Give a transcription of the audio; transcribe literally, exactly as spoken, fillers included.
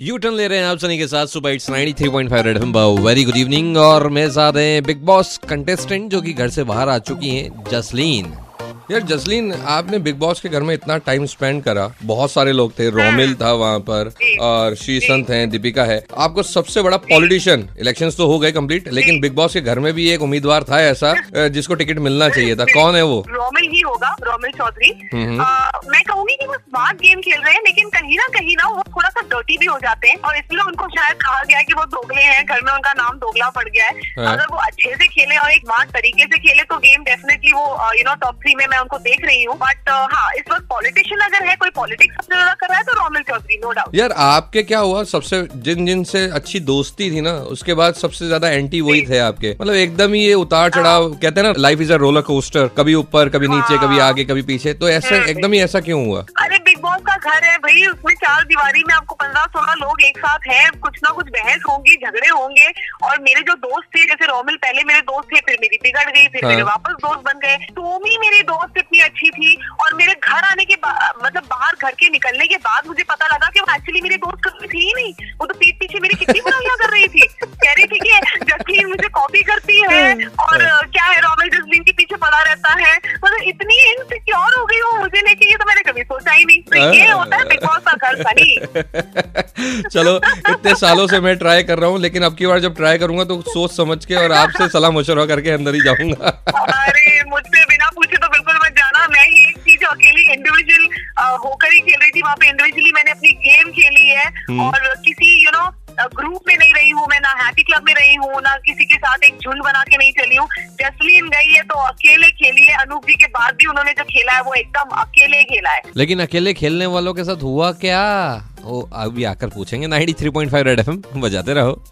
U turn ले रहे हैं आप सनी के साथ सुबह इट्स तिरानवे point five red FM. Very good evening. और मेरे साथ हैं बिग बॉस कंटेस्टेंट जो कि घर से बाहर आ चुकी हैं, जसलीन। यार जसलीन, आपने बिग बॉस के घर में इतना टाइम स्पेंड करा, बहुत सारे लोग थे, रोमिल था वहाँ पर और श्रीसंत हैं, दीपिका है। आपको सबसे बड़ा पॉलिटिशियन, इलेक्शंस तो हो गए कंप्लीट, लेकिन बिग बॉस के घर में भी एक उम्मीदवार था ऐसा जिसको टिकट मिलना चाहिए था। कौन है वो? रोमिल ही होगा, रोमिल चौधरी। मैं कहूँगी कि वो स्मार्ट गेम खेल रहे हैं, लेकिन कहीं ना कहीं ना वो थोड़ा सा डर्टी भी हो जाते हैं और इसलिए उनको शायद कहा गया कि वो दोगले हैं, घर में उनका नाम दोगला पड़ गया है। अगर वो अच्छे से खेले और एक स्मार्ट तरीके से खेले तो गेम डेफिनेटली वो यू नो टॉप थ्री में मैं उनको देख रही हूँ। बट हाँ, इस वक्त पॉलिटिशियन अगर है, कोई पॉलिटिक्स सबसे ज्यादा कर रहा है तो रोमिल चौधरी, नो डाउट। यार आपके क्या हुआ, सबसे जिन जिन से अच्छी दोस्ती थी ना, उसके बाद सबसे ज्यादा एंटी वही थे आपके। मतलब एकदम ही ये उतार चढ़ाव, कहते हैं ना life is a roller coaster, कभी ऊपर कभी नीचे, कभी आगे कभी पीछे, तो ऐसे एकदम ही ऐसा क्यों हुआ? अरे बिग बॉस का घर है भाई, उसमें चार दीवारी में आपको पंद्रह सोलह लोग एक साथ हैं, कुछ ना कुछ बहस होंगी, झगड़े होंगे। और मेरे जो दोस्त थे, जैसे रोमिल पहले मेरे दोस्त थे, फिर मेरी बिगड़ गई, फिर मेरे वापस दोस्त बन गए। तुम ही मेरे दोस्त इतनी अच्छी थी और मेरे घर आने के बाद, मतलब बाहर घर के निकलने के बाद मुझे पता लगा कि वो एक्चुअली मेरे दोस्त कभी थी ही नहीं, वो तो पीठ पीछे मेरी कितनी बुराइयां कर रही थी। कह रही थी कि जसलीन मुझे कॉपी करती है और क्या है, रोमिल जसलीन के पीछे पड़ा रहता है। मतलब इतनी इनसिक्योर हो गई वो मुझे लेके, ये तो मैंने कभी सोचा ही नहीं। तो ये होता है बिग बॉस का घर सनी। चलो, इतने सालों से मैं ट्राई कर रहा हूँ, लेकिन अब की बार जब ट्राई करूंगा तो सोच समझ के और आपसे सलाह मशवरा करके अंदर ही जाऊंगा। अरे मुझसे बिना पूछे तो बिल्कुल मत जाना। मैं ही एक चीज अकेली इंडिविजुअल होकर ही खेल रही थी वहाँ पे, इंडिविजुअली मैंने अपनी गेम खेली है और किसी यू नो ग्रुप में नहीं रही हूँ मैं, ना हैप्पी क्लब में रही हूँ, ना किसी के साथ एक झुंड बना के नहीं चली हूँ। जसलीन गई है तो अकेले खेली है, अनूप जी के बाद भी उन्होंने जो खेला है वो एकदम अकेले खेला है। लेकिन अकेले खेलने वालों के साथ हुआ क्या, वो अभी आकर पूछेंगे। Ninety three point five red F M बजाते रहो।